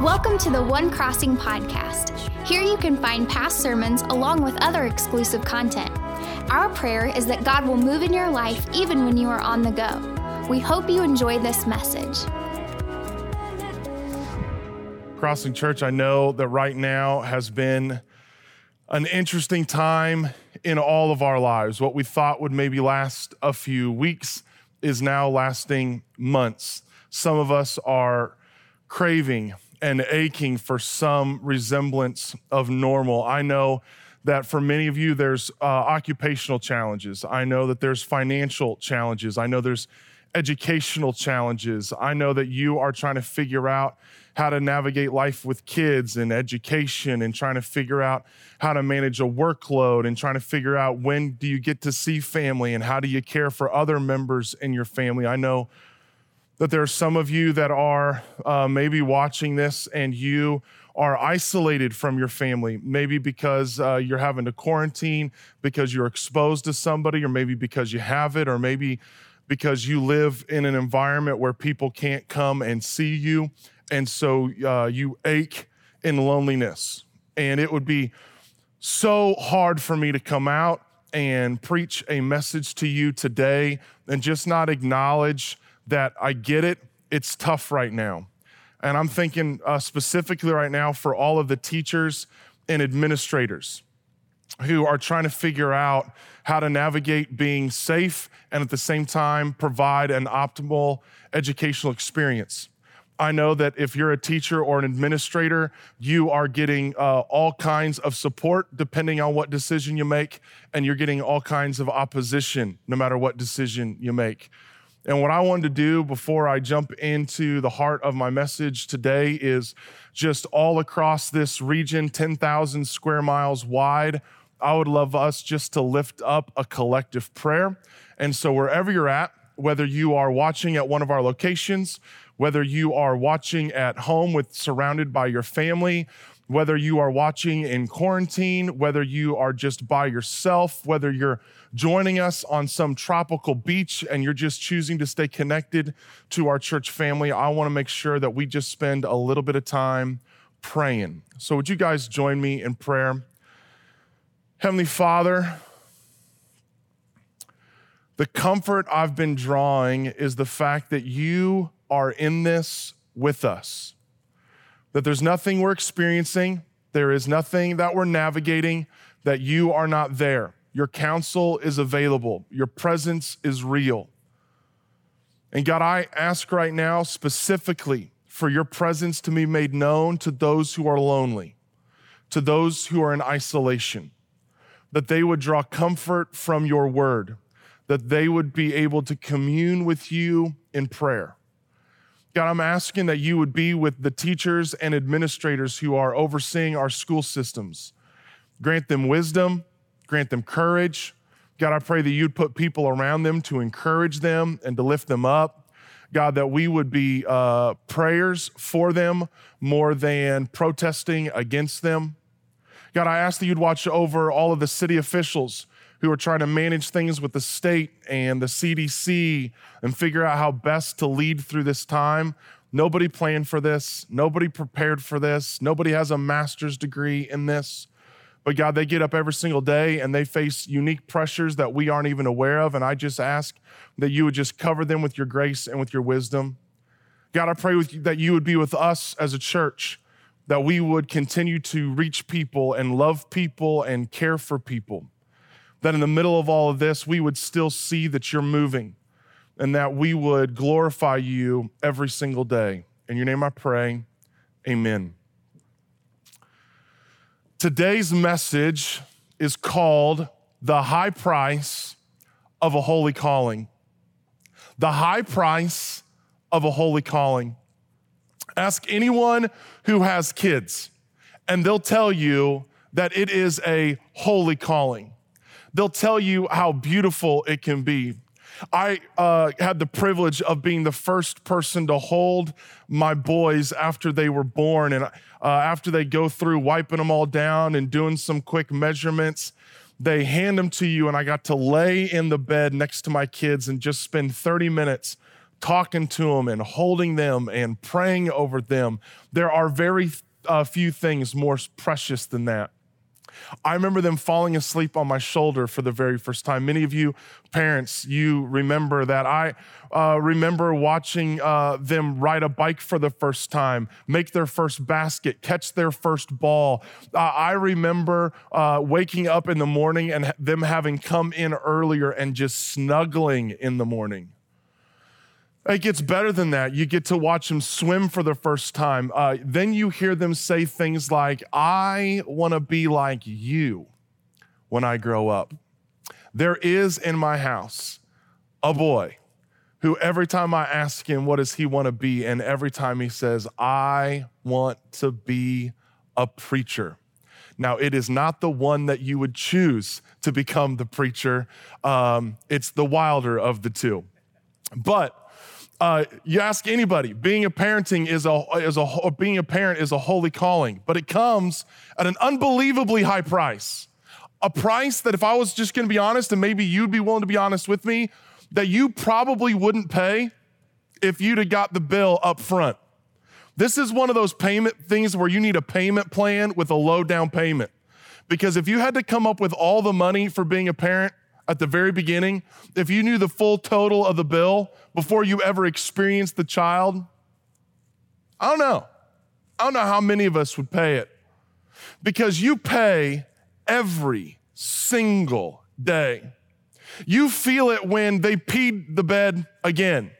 Welcome to the One Crossing Podcast. Here you can find past sermons along with other exclusive content. Our prayer is that God will move in your life even when you are on the go. We hope you enjoy this message. Crossing Church, I know that right now has been an interesting time in all of our lives. What we thought would maybe last a few weeks is now lasting months. Some of us are craving and aching for some resemblance of normal. I know that for many of you, there's occupational challenges. I know that there's financial challenges. I know there's educational challenges. I know that you are trying to figure out how to navigate life with kids and education and trying to figure out how to manage a workload and trying to figure out when do you get to see family and how do you care for other members in your family. I know that there are some of you that are maybe watching this and you are isolated from your family, maybe because you're having to quarantine, because you're exposed to somebody, or maybe because you have it, or maybe because you live in an environment where people can't come and see you. And so you ache in loneliness. And it would be so hard for me to come out and preach a message to you today and just not acknowledge that I get it, it's tough right now. And I'm thinking specifically right now for all of the teachers and administrators who are trying to figure out how to navigate being safe and at the same time provide an optimal educational experience. I know that if you're a teacher or an administrator, you are getting all kinds of support depending on what decision you make, and you're getting all kinds of opposition no matter what decision you make. And what I wanted to do before I jump into the heart of my message today is just all across this region, 10,000 square miles wide, I would love us just to lift up a collective prayer. And so wherever you're at, whether you are watching at one of our locations, whether you are watching at home surrounded by your family, whether you are watching in quarantine, whether you are just by yourself, whether you're joining us on some tropical beach and you're just choosing to stay connected to our church family, I wanna make sure that we just spend a little bit of time praying. So would you guys join me in prayer? Heavenly Father, the comfort I've been drawing is the fact that you are in this with us. That there's nothing we're experiencing, there is nothing that we're navigating, that you are not there. Your counsel is available. Your presence is real. And God, I ask right now specifically for your presence to be made known to those who are lonely, to those who are in isolation, that they would draw comfort from your word, that they would be able to commune with you in prayer. God, I'm asking that you would be with the teachers and administrators who are overseeing our school systems. Grant them wisdom, grant them courage. God, I pray that you'd put people around them to encourage them and to lift them up. God, that we would be prayers for them more than protesting against them. God, I ask that you'd watch over all of the city officials who are trying to manage things with the state and the CDC and figure out how best to lead through this time. Nobody planned for this. Nobody prepared for this. Nobody has a master's degree in this. But God, they get up every single day and they face unique pressures that we aren't even aware of. And I just ask that you would just cover them with your grace and with your wisdom. God, I pray that you would be with us as a church, that we would continue to reach people and love people and care for people. That in the middle of all of this, we would still see that you're moving and that we would glorify you every single day. In your name I pray, amen. Today's message is called The High Price of a Holy Calling. The High Price of a Holy Calling. Ask anyone who has kids, and they'll tell you that it is a holy calling. They'll tell you how beautiful it can be. I had the privilege of being the first person to hold my boys after they were born, and after they go through wiping them all down and doing some quick measurements, they hand them to you, and I got to lay in the bed next to my kids and just spend 30 minutes talking to them and holding them and praying over them. There are very few things more precious than that. I remember them falling asleep on my shoulder for the very first time. Many of you parents, you remember that. I remember watching them ride a bike for the first time, make their first basket, catch their first ball. I remember waking up in the morning and them having come in earlier and just snuggling in the morning. It gets better than that. You get to watch them swim for the first time. Then you hear them say things like, I want to be like you when I grow up. There is in my house a boy who every time I ask him, what does he want to be? And every time he says, I want to be a preacher. Now, it is not the one that you would choose to become the preacher. It's the wilder of the two. But you ask anybody, being a parent is a holy calling, but it comes at an unbelievably high price. A price that if I was just gonna be honest, and maybe you'd be willing to be honest with me, that you probably wouldn't pay if you'd have got the bill up front. This is one of those payment things where you need a payment plan with a low down payment. Because if you had to come up with all the money for being a parent, at the very beginning, if you knew the full total of the bill before you ever experienced the child, I don't know how many of us would pay it, because you pay every single day. You feel it when they peed the bed again.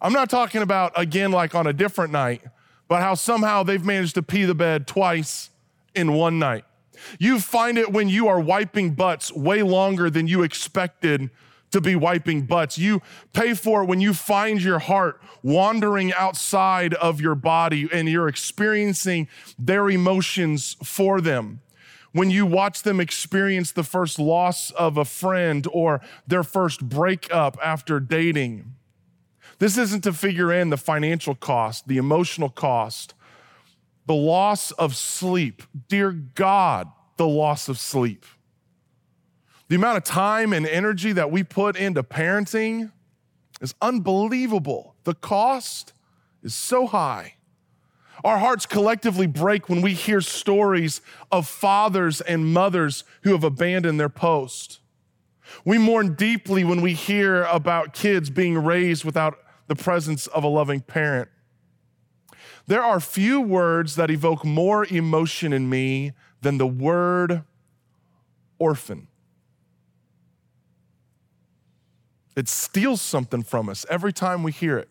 I'm not talking about again like on a different night, but how somehow they've managed to pee the bed twice in one night. You find it when you are wiping butts way longer than you expected to be wiping butts. You pay for it when you find your heart wandering outside of your body and you're experiencing their emotions for them. When you watch them experience the first loss of a friend or their first breakup after dating. This isn't to figure in the financial cost, the emotional cost, the loss of sleep. Dear God, the loss of sleep. The amount of time and energy that we put into parenting is unbelievable. The cost is so high. Our hearts collectively break when we hear stories of fathers and mothers who have abandoned their post. We mourn deeply when we hear about kids being raised without the presence of a loving parent. There are few words that evoke more emotion in me than the word orphan. It steals something from us every time we hear it.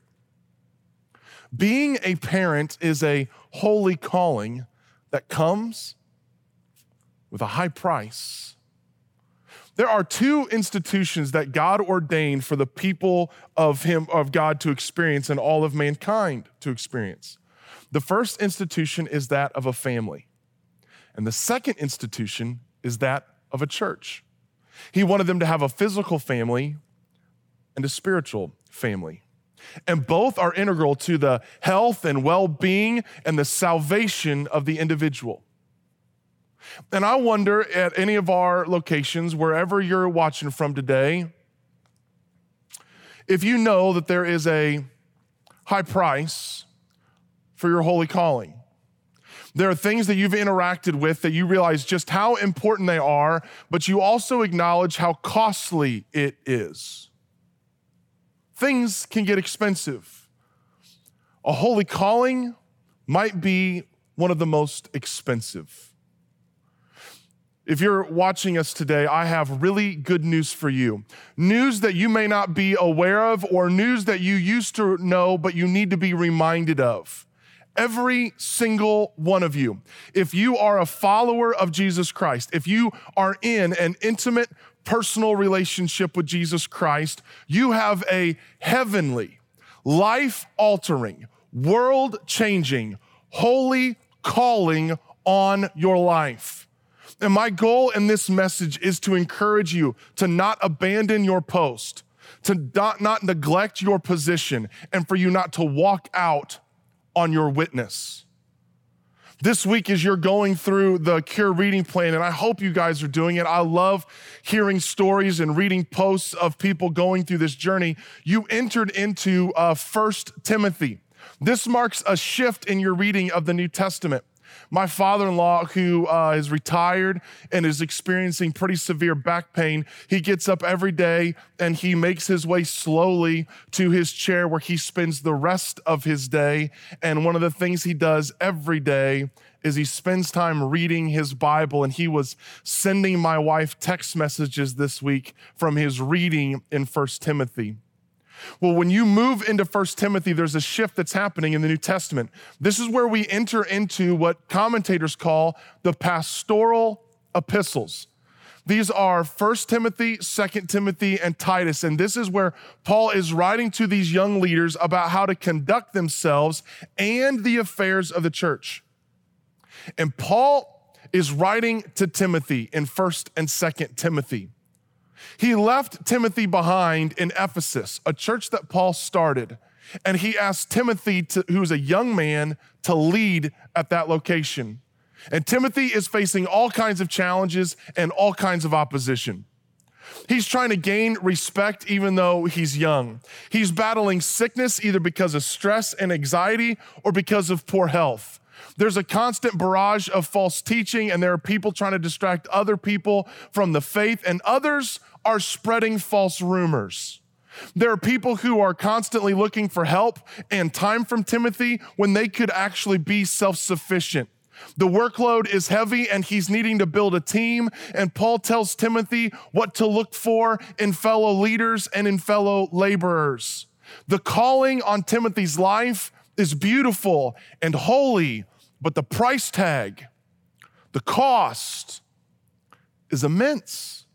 Being a parent is a holy calling that comes with a high price. There are two institutions that God ordained for the people of God to experience and all of mankind to experience. The first institution is that of a family. And the second institution is that of a church. He wanted them to have a physical family and a spiritual family. And both are integral to the health and well-being and the salvation of the individual. And I wonder at any of our locations, wherever you're watching from today, if you know that there is a high price for your holy calling. There are things that you've interacted with that you realize just how important they are, but you also acknowledge how costly it is. Things can get expensive. A holy calling might be one of the most expensive. If you're watching us today, I have really good news for you. News that you may not be aware of, or news that you used to know, but you need to be reminded of. Every single one of you, if you are a follower of Jesus Christ, if you are in an intimate personal relationship with Jesus Christ, you have a heavenly, life-altering, world-changing, holy calling on your life. And my goal in this message is to encourage you to not abandon your post, to not neglect your position, and for you not to walk out on your witness. This week as you're going through the Cure reading plan, and I hope you guys are doing it, I love hearing stories and reading posts of people going through this journey. You entered into 1 Timothy. This marks a shift in your reading of the New Testament. My father-in-law, who is retired and is experiencing pretty severe back pain, he gets up every day and he makes his way slowly to his chair where he spends the rest of his day. And one of the things he does every day is he spends time reading his Bible, and he was sending my wife text messages this week from his reading in 1 Timothy. Well, when you move into 1 Timothy, there's a shift that's happening in the New Testament. This is where we enter into what commentators call the pastoral epistles. These are 1 Timothy, 2 Timothy, and Titus. And this is where Paul is writing to these young leaders about how to conduct themselves and the affairs of the church. And Paul is writing to Timothy in 1 and 2 Timothy. He left Timothy behind in Ephesus, a church that Paul started, and he asked Timothy, who's a young man, to lead at that location. And Timothy is facing all kinds of challenges and all kinds of opposition. He's trying to gain respect even though he's young. He's battling sickness either because of stress and anxiety or because of poor health. There's a constant barrage of false teaching, and there are people trying to distract other people from the faith, and others are spreading false rumors. There are people who are constantly looking for help and time from Timothy when they could actually be self-sufficient. The workload is heavy, and he's needing to build a team, and Paul tells Timothy what to look for in fellow leaders and in fellow laborers. The calling on Timothy's life is beautiful and holy, but the price tag, the cost, is immense.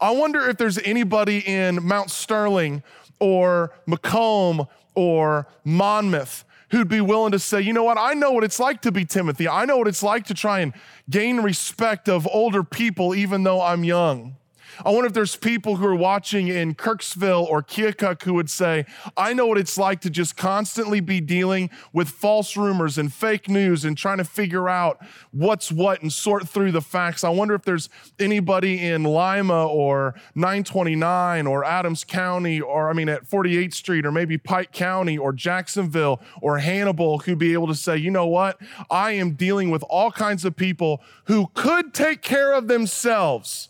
I wonder if there's anybody in Mount Sterling or Macomb or Monmouth who'd be willing to say, you know what, I know what it's like to be Timothy. I know what it's like to try and gain respect of older people even though I'm young. I wonder if there's people who are watching in Kirksville or Keokuk who would say, I know what it's like to just constantly be dealing with false rumors and fake news and trying to figure out what's what and sort through the facts. I wonder if there's anybody in Lima or 929 or Adams County at 48th Street or maybe Pike County or Jacksonville or Hannibal who'd be able to say, you know what? I am dealing with all kinds of people who could take care of themselves,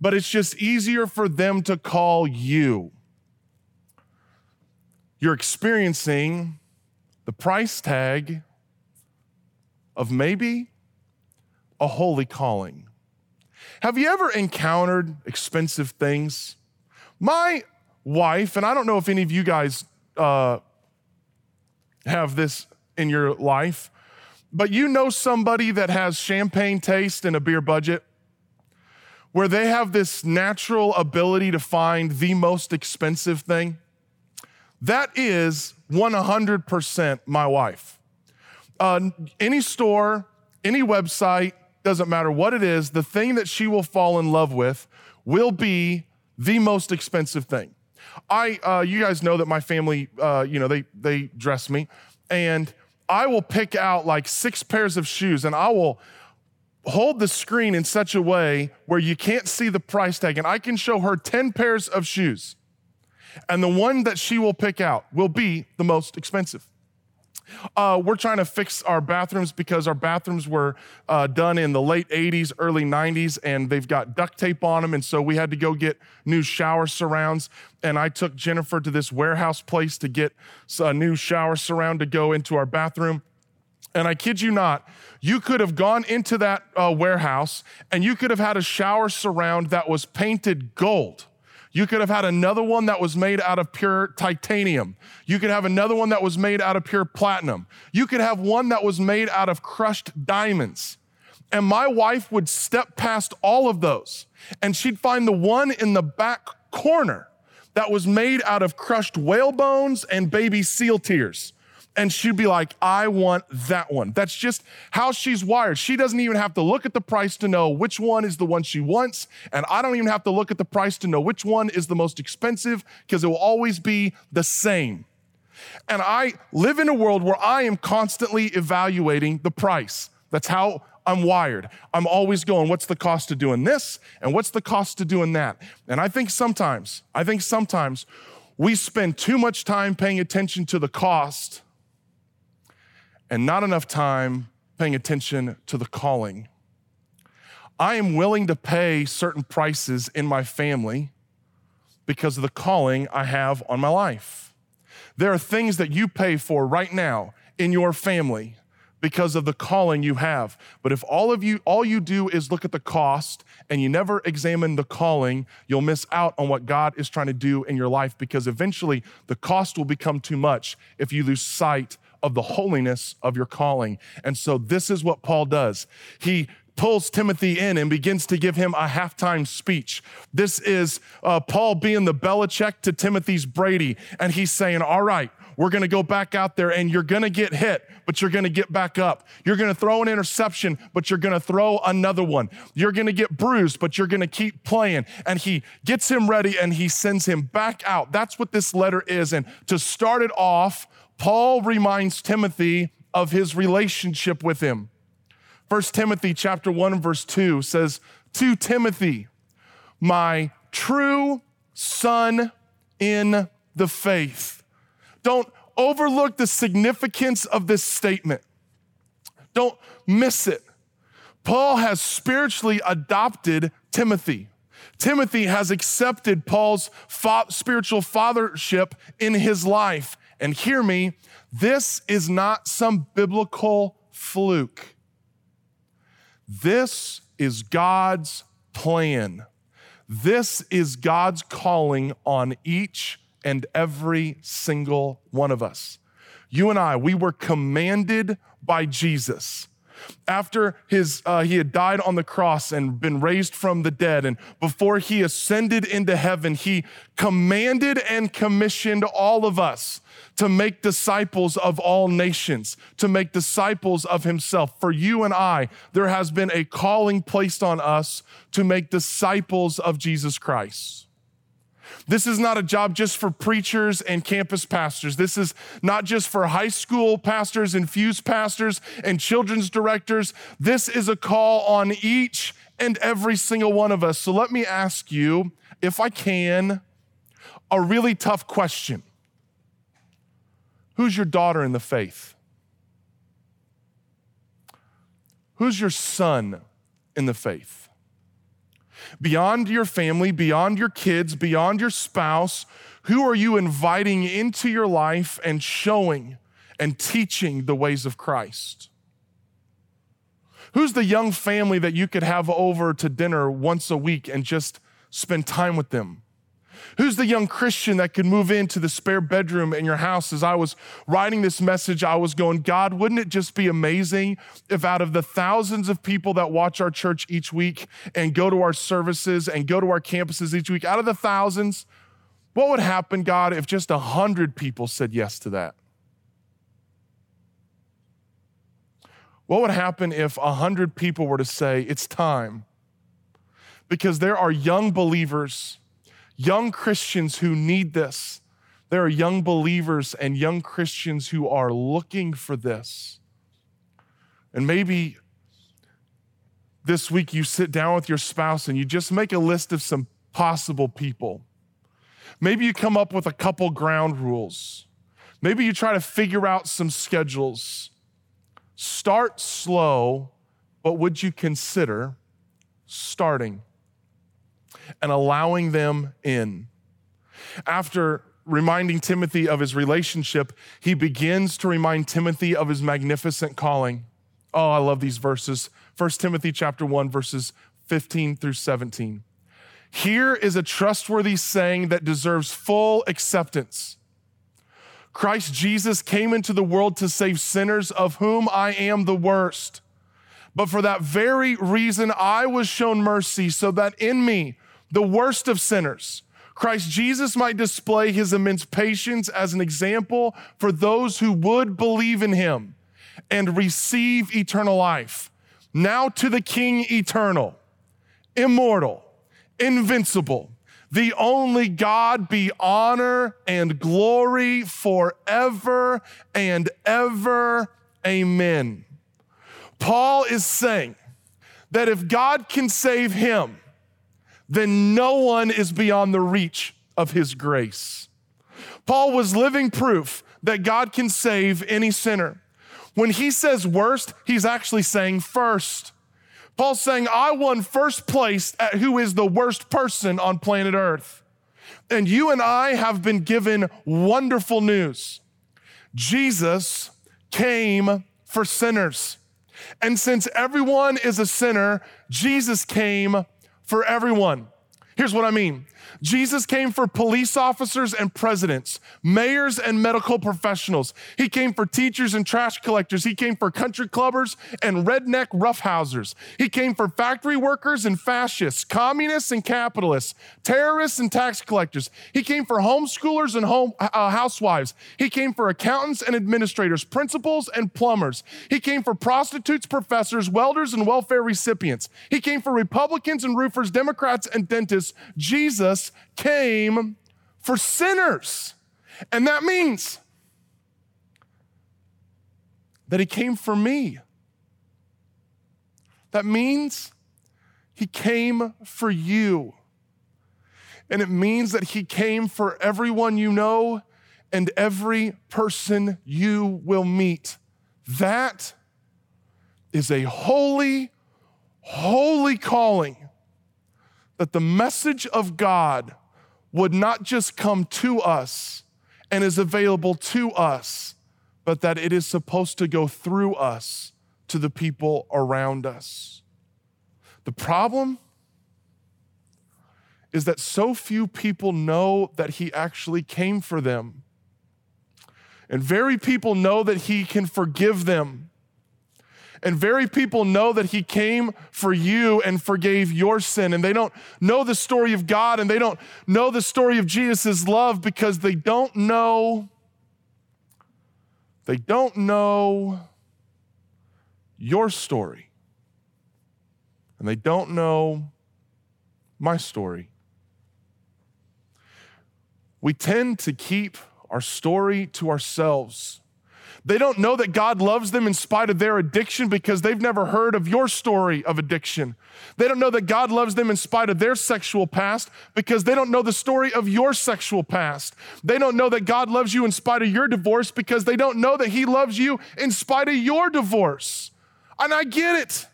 but it's just easier for them to call you. You're experiencing the price tag of maybe a holy calling. Have you ever encountered expensive things? My wife, and I don't know if any of you guys have this in your life, but you know somebody that has champagne taste and a beer budget, where they have this natural ability to find the most expensive thing. That is 100% my wife. Any store, any website, doesn't matter what it is, the thing that she will fall in love with will be the most expensive thing. You guys know that my family, they dress me, and I will pick out like 6 pairs of shoes, and I will hold the screen in such a way where you can't see the price tag, and I can show her 10 pairs of shoes, and the one that she will pick out will be the most expensive. We're trying to fix our bathrooms because our bathrooms were done in the late 80s, early 90s, and they've got duct tape on them, and so we had to go get new shower surrounds, and I took Jennifer to this warehouse place to get a new shower surround to go into our bathroom. And I kid you not, you could have gone into that warehouse and you could have had a shower surround that was painted gold. You could have had another one that was made out of pure titanium. You could have another one that was made out of pure platinum. You could have one that was made out of crushed diamonds. And my wife would step past all of those, and she'd find the one in the back corner that was made out of crushed whale bones and baby seal tears. And she'd be like, I want that one. That's just how she's wired. She doesn't even have to look at the price to know which one is the one she wants. And I don't even have to look at the price to know which one is the most expensive, because it will always be the same. And I live in a world where I am constantly evaluating the price. That's how I'm wired. I'm always going, what's the cost of doing this? And what's the cost of doing that? And I think sometimes we spend too much time paying attention to the cost and not enough time paying attention to the calling. I am willing to pay certain prices in my family because of the calling I have on my life. There are things that you pay for right now in your family because of the calling you have. But if all you do is look at the cost and you never examine the calling, you'll miss out on what God is trying to do in your life, because eventually the cost will become too much if you lose sight of the holiness of your calling. And so this is what Paul does. He pulls Timothy in and begins to give him a halftime speech. This is Paul being the Belichick to Timothy's Brady. And he's saying, all right, we're gonna go back out there and you're gonna get hit, but you're gonna get back up. You're gonna throw an interception, but you're gonna throw another one. You're gonna get bruised, but you're gonna keep playing. And he gets him ready and he sends him back out. That's what this letter is. And to start it off, Paul reminds Timothy of his relationship with him. 1 Timothy chapter 1 and verse 2 says, "To Timothy, my true son in the faith." Don't overlook the significance of this statement. Don't miss it. Paul has spiritually adopted Timothy. Timothy has accepted Paul's spiritual fathership in his life. And hear me, this is not some biblical fluke. This is God's plan. This is God's calling on each and every single one of us. You and I, we were commanded by Jesus. After he had died on the cross and been raised from the dead, and before he ascended into heaven, he commanded and commissioned all of us to make disciples of all nations, to make disciples of himself. For you and I, there has been a calling placed on us to make disciples of Jesus Christ. This is not a job just for preachers and campus pastors. This is not just for high school pastors and youth pastors and children's directors. This is a call on each and every single one of us. So let me ask you, if I can, a really tough question. Who's your daughter in the faith? Who's your son in the faith? Beyond your family, beyond your kids, beyond your spouse, who are you inviting into your life and showing and teaching the ways of Christ? Who's the young family that you could have over to dinner once a week and just spend time with them? Who's the young Christian that could move into the spare bedroom in your house? As I was writing this message, I was going, God, wouldn't it just be amazing if out of the thousands of people that watch our church each week and go to our services and go to our campuses each week, out of the thousands, what would happen, God, if just 100 people said yes to that? What would happen if 100 people were to say, it's time? Because there are young believers, young Christians who need this. There are young believers and young Christians who are looking for this. And maybe this week you sit down with your spouse and you just make a list of some possible people. Maybe you come up with a couple ground rules. Maybe you try to figure out some schedules. Start slow, but would you consider starting and allowing them in? After reminding Timothy of his relationship, he begins to remind Timothy of his magnificent calling. Oh, I love these verses. 1 Timothy chapter 1, verses 15 through 17. Here is a trustworthy saying that deserves full acceptance. Christ Jesus came into the world to save sinners, of whom I am the worst. But for that very reason, I was shown mercy, so that in me, the worst of sinners, Christ Jesus might display his immense patience as an example for those who would believe in him and receive eternal life. Now to the King eternal, immortal, invincible, The only God be honor and glory forever and ever. Amen. Paul is saying that if God can save him, then no one is beyond the reach of his grace. Paul was living proof that God can save any sinner. When he says worst, he's actually saying first. Paul's saying, I won first place at who is the worst person on planet Earth. And you and I have been given wonderful news. Jesus came for sinners. And since everyone is a sinner, Jesus came for everyone. Here's what I mean. Jesus came for police officers and presidents, mayors and medical professionals. He came for teachers and trash collectors. He came for country clubbers and redneck roughhousers. He came for factory workers and fascists, communists and capitalists, terrorists and tax collectors. He came for homeschoolers and housewives. He came for accountants and administrators, principals and plumbers. He came for prostitutes, professors, welders, and welfare recipients. He came for Republicans and roofers, Democrats and dentists. Jesus came for sinners. And that means that he came for me. That means he came for you. And it means that he came for everyone you know and every person you will meet. That is a holy, holy calling. That the message of God would not just come to us and is available to us, but that it is supposed to go through us to the people around us. The problem is that so few people know that he actually came for them. And very people know that he can forgive them. And very people know that he came for you and forgave your sin. And they don't know the story of God, and they don't know the story of Jesus' love because they don't know your story. And they don't know my story. We tend to keep our story to ourselves. They don't know that God loves them in spite of their addiction because they've never heard of your story of addiction. They don't know that God loves them in spite of their sexual past because they don't know the story of your sexual past. They don't know that God loves you in spite of your divorce because they don't know that he loves you in spite of your divorce. And I get it.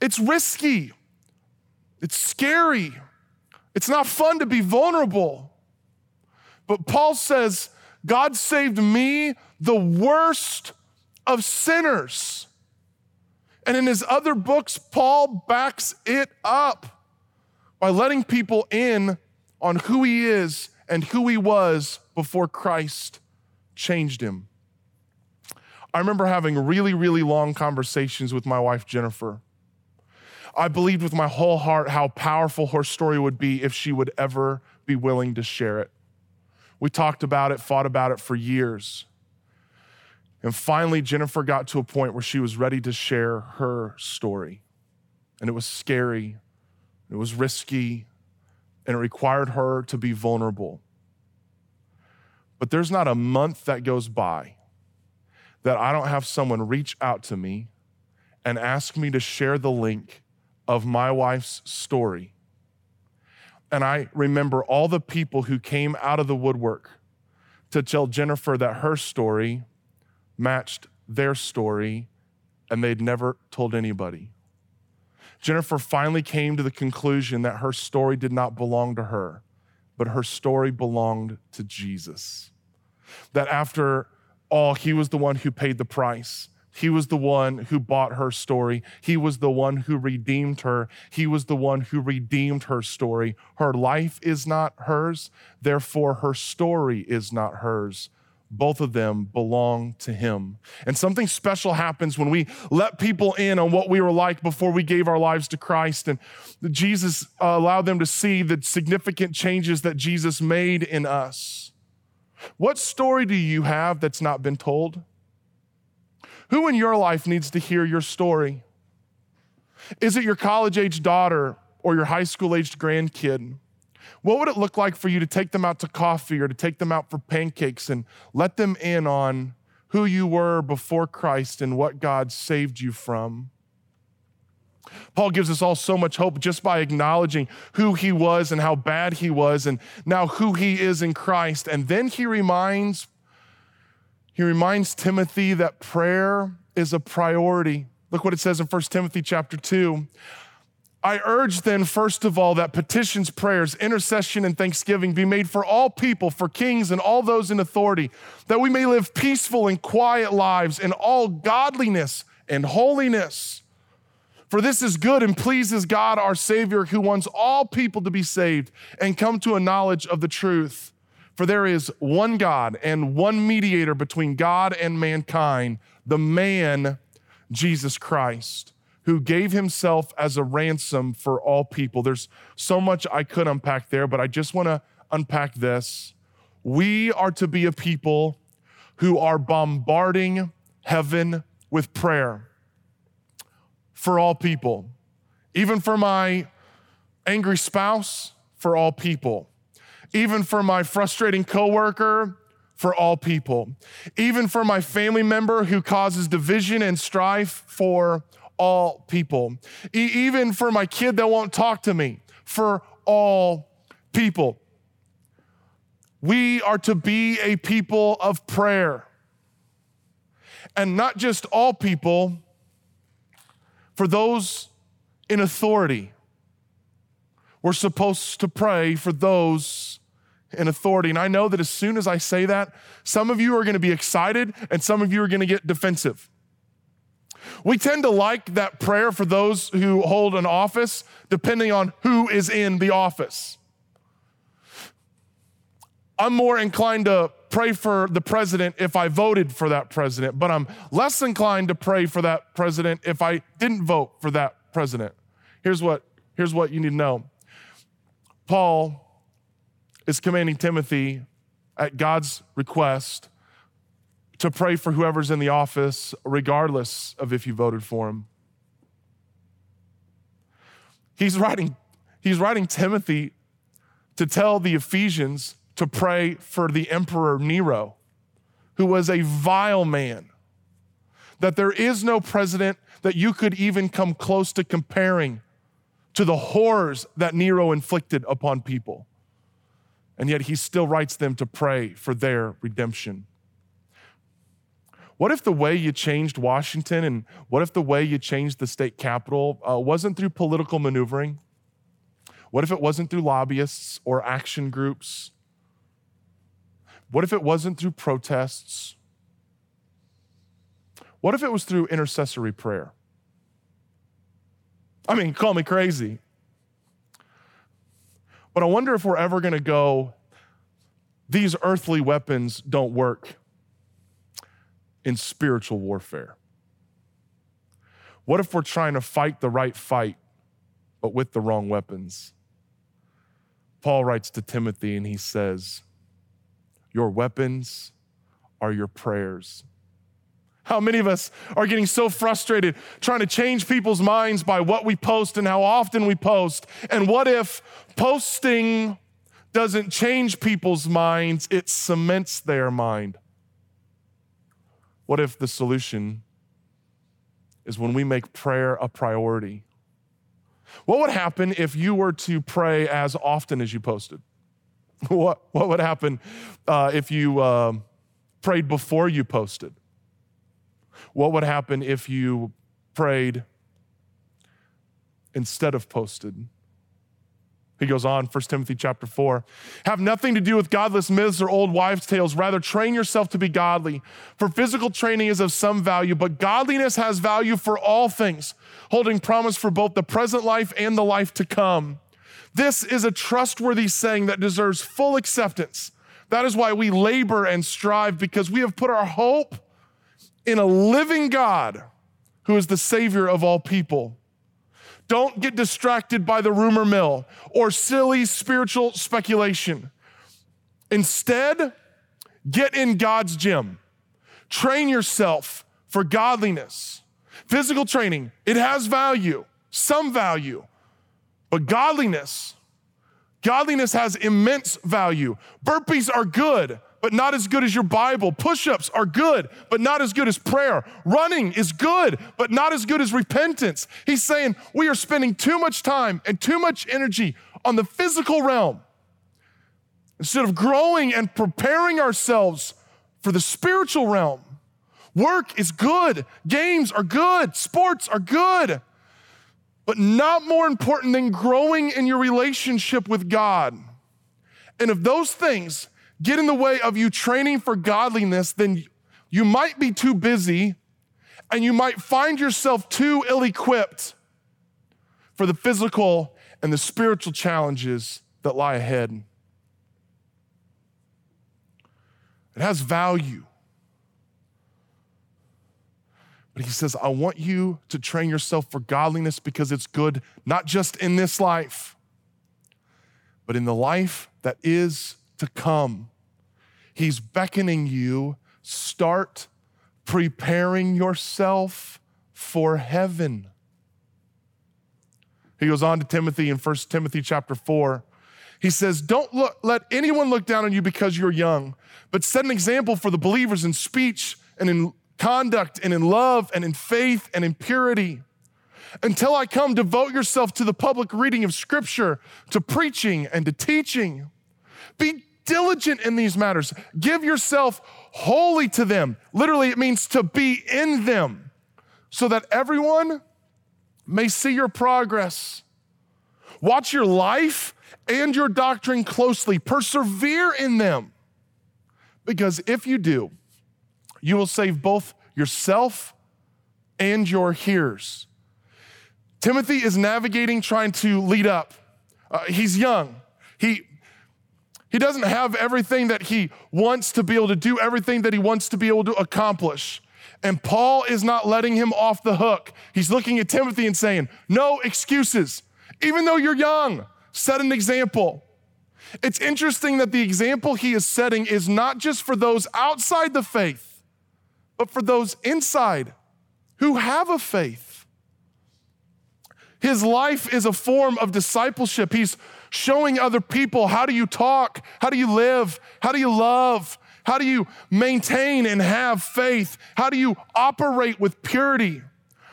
It's risky. It's scary. It's not fun to be vulnerable. But Paul says, God saved me, the worst of sinners. And in his other books, Paul backs it up by letting people in on who he is and who he was before Christ changed him. I remember having really, really long conversations with my wife, Jennifer. I believed with my whole heart how powerful her story would be if she would ever be willing to share it. We talked about it, fought about it for years. And finally, Jennifer got to a point where she was ready to share her story. And it was scary, it was risky, and it required her to be vulnerable. But there's not a month that goes by that I don't have someone reach out to me and ask me to share the link of my wife's story. And I remember all the people who came out of the woodwork to tell Jennifer that her story matched their story, and they'd never told anybody. Jennifer finally came to the conclusion that her story did not belong to her, but her story belonged to Jesus. That after all, he was the one who paid the price. He was the one who bought her story. He was the one who redeemed her. He was the one who redeemed her story. Her life is not hers, therefore her story is not hers. Both of them belong to him. And something special happens when we let people in on what we were like before we gave our lives to Christ. And Jesus allowed them to see the significant changes that Jesus made in us. What story do you have that's not been told? Who in your life needs to hear your story? Is it your college-aged daughter or your high school-aged grandkid? What would it look like for you to take them out to coffee or to take them out for pancakes and let them in on who you were before Christ and what God saved you from? Paul gives us all so much hope just by acknowledging who he was and how bad he was and now who he is in Christ. And then he reminds Timothy that prayer is a priority. Look what it says in 1 Timothy chapter 2. I urge then, first of all, that petitions, prayers, intercession, and thanksgiving be made for all people, for kings and all those in authority, that we may live peaceful and quiet lives in all godliness and holiness. For this is good and pleases God, our Savior, who wants all people to be saved and come to a knowledge of the truth. For there is one God and one mediator between God and mankind, the man, Jesus Christ, who gave himself as a ransom for all people. There's so much I could unpack there, but I just want to unpack this. We are to be a people who are bombarding heaven with prayer for all people, even for my angry spouse, for all people, even for my frustrating coworker, for all people, even for my family member who causes division and strife, for all people, even for my kid that won't talk to me, for all people. We are to be a people of prayer, and not just all people, for those in authority. We're supposed to pray for those in authority. And I know that as soon as I say that, some of you are going to be excited and some of you are going to get defensive. We tend to like that prayer for those who hold an office, depending on who is in the office. I'm more inclined to pray for the president if I voted for that president, but I'm less inclined to pray for that president if I didn't vote for that president. Here's what you need to know. Paul is commanding Timothy at God's request to pray for whoever's in the office, regardless of if you voted for him. He's writing Timothy to tell the Ephesians to pray for the Emperor Nero, who was a vile man, that there is no president that you could even come close to comparing to the horrors that Nero inflicted upon people. And yet he still writes them to pray for their redemption. What if the way you changed Washington and what if the way you changed the state capitol wasn't through political maneuvering? What if it wasn't through lobbyists or action groups? What if it wasn't through protests? What if it was through intercessory prayer? I mean, call me crazy, but I wonder if we're ever going to go, these earthly weapons don't work in spiritual warfare. What if we're trying to fight the right fight, but with the wrong weapons? Paul writes to Timothy and he says, your weapons are your prayers. How many of us are getting so frustrated trying to change people's minds by what we post and how often we post? And what if posting doesn't change people's minds, it cements their mind? What if the solution is when we make prayer a priority? What would happen if you were to pray as often as you posted? What would happen if you prayed before you posted? What would happen if you prayed instead of posted? He goes on, 1 Timothy chapter 4, have nothing to do with godless myths or old wives' tales. Rather, train yourself to be godly. For physical training is of some value, but godliness has value for all things, holding promise for both the present life and the life to come. This is a trustworthy saying that deserves full acceptance. That is why we labor and strive, because we have put our hope in a living God who is the Savior of all people. Don't get distracted by the rumor mill or silly spiritual speculation. Instead, get in God's gym. Train yourself for godliness. Physical training, it has value, some value, but godliness Godliness has immense value. Burpees are good, but not as good as your Bible. Push-ups are good, but not as good as prayer. Running is good, but not as good as repentance. He's saying we are spending too much time and too much energy on the physical realm instead of growing and preparing ourselves for the spiritual realm. Work is good, games are good, sports are good, but not more important than growing in your relationship with God. And if those things get in the way of you training for godliness, then you might be too busy and you might find yourself too ill-equipped for the physical and the spiritual challenges that lie ahead. It has value. But he says, I want you to train yourself for godliness because it's good, not just in this life, but in the life that is to come. He's beckoning you, start preparing yourself for heaven. He goes on to Timothy in 1 Timothy chapter 4. He says, let anyone look down on you because you're young, but set an example for the believers in speech and in conduct and in love and in faith and in purity. Until I come, devote yourself to the public reading of Scripture, to preaching and to teaching. Be diligent in these matters. Give yourself wholly to them. Literally, it means to be in them, so that everyone may see your progress. Watch your life and your doctrine closely. Persevere in them, because if you do, you will save both yourself and your hearers. Timothy is navigating, trying to lead up. He's young. He doesn't have everything that he wants to be able to do, everything that he wants to be able to accomplish. And Paul is not letting him off the hook. He's looking at Timothy and saying, no excuses. Even though you're young, set an example. It's interesting that the example he is setting is not just for those outside the faith, but for those inside who have a faith. His life is a form of discipleship. He's showing other people, how do you talk? How do you live? How do you love? How do you maintain and have faith? How do you operate with purity?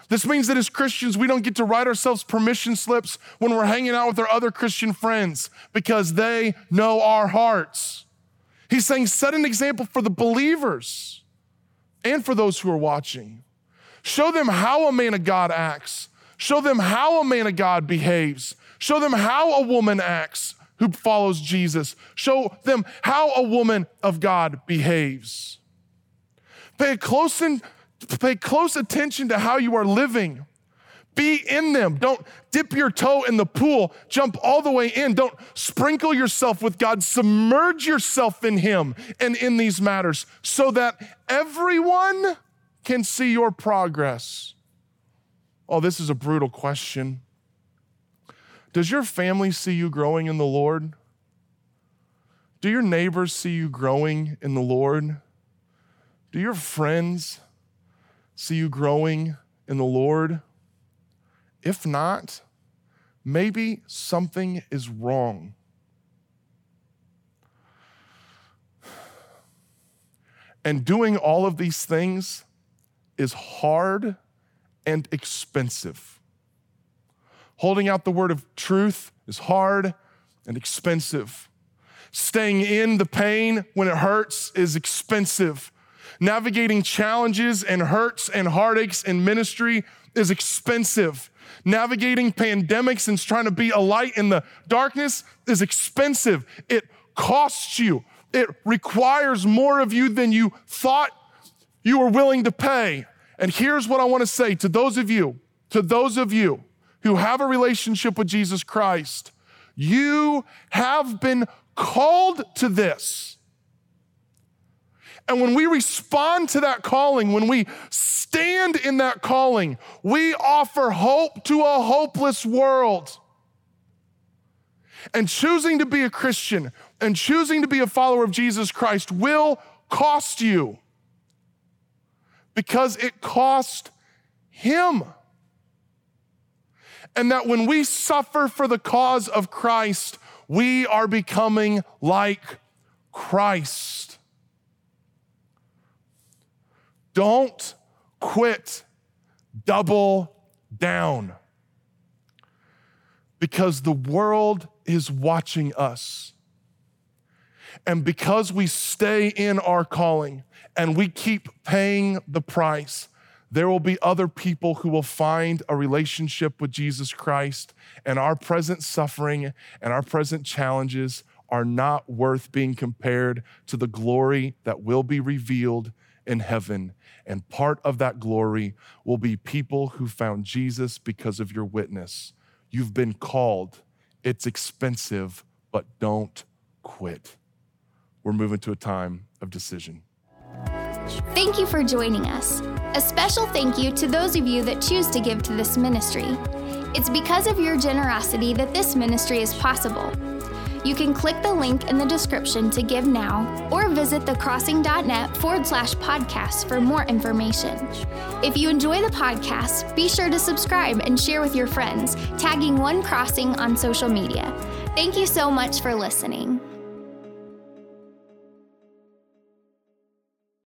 This means that as Christians, we don't get to write ourselves permission slips when we're hanging out with our other Christian friends because they know our hearts. He's saying, set an example for the believers and for those who are watching. Show them how a man of God acts. Show them how a man of God behaves. Show them how a woman acts who follows Jesus. Show them how a woman of God behaves. Pay close attention to how you are living. Be in them. Don't dip your toe in the pool. Jump all the way in. Don't sprinkle yourself with God. Submerge yourself in Him and in these matters so that everyone can see your progress. Oh, this is a brutal question. Does your family see you growing in the Lord? Do your neighbors see you growing in the Lord? Do your friends see you growing in the Lord? If not, maybe something is wrong. And doing all of these things is hard and expensive. Holding out the word of truth is hard and expensive. Staying in the pain when it hurts is expensive. Navigating challenges and hurts and heartaches in ministry is expensive. Navigating pandemics and trying to be a light in the darkness is expensive. It costs you. It requires more of you than you thought you were willing to pay. And here's what I want to say to those of you who have a relationship with Jesus Christ, you have been called to this. And when we respond to that calling, when we stand in that calling, we offer hope to a hopeless world. And choosing to be a Christian and choosing to be a follower of Jesus Christ will cost you because it cost Him. And that when we suffer for the cause of Christ, We are becoming like Christ. Don't quit, double down. Because the world is watching us. And because we stay in our calling and we keep paying the price, there will be other people who will find a relationship with Jesus Christ, and our present suffering and our present challenges are not worth being compared to the glory that will be revealed in heaven. And part of that glory will be people who found Jesus because of your witness. You've been called. It's expensive, but don't quit. We're moving to a time of decision. Thank you for joining us. A special thank you to those of you that choose to give to this ministry. It's because of your generosity that this ministry is possible. You can click the link in the description to give now, or visit thecrossing.net/podcast for more information. If you enjoy the podcast, be sure to subscribe and share with your friends, tagging One Crossing on social media. Thank you so much for listening.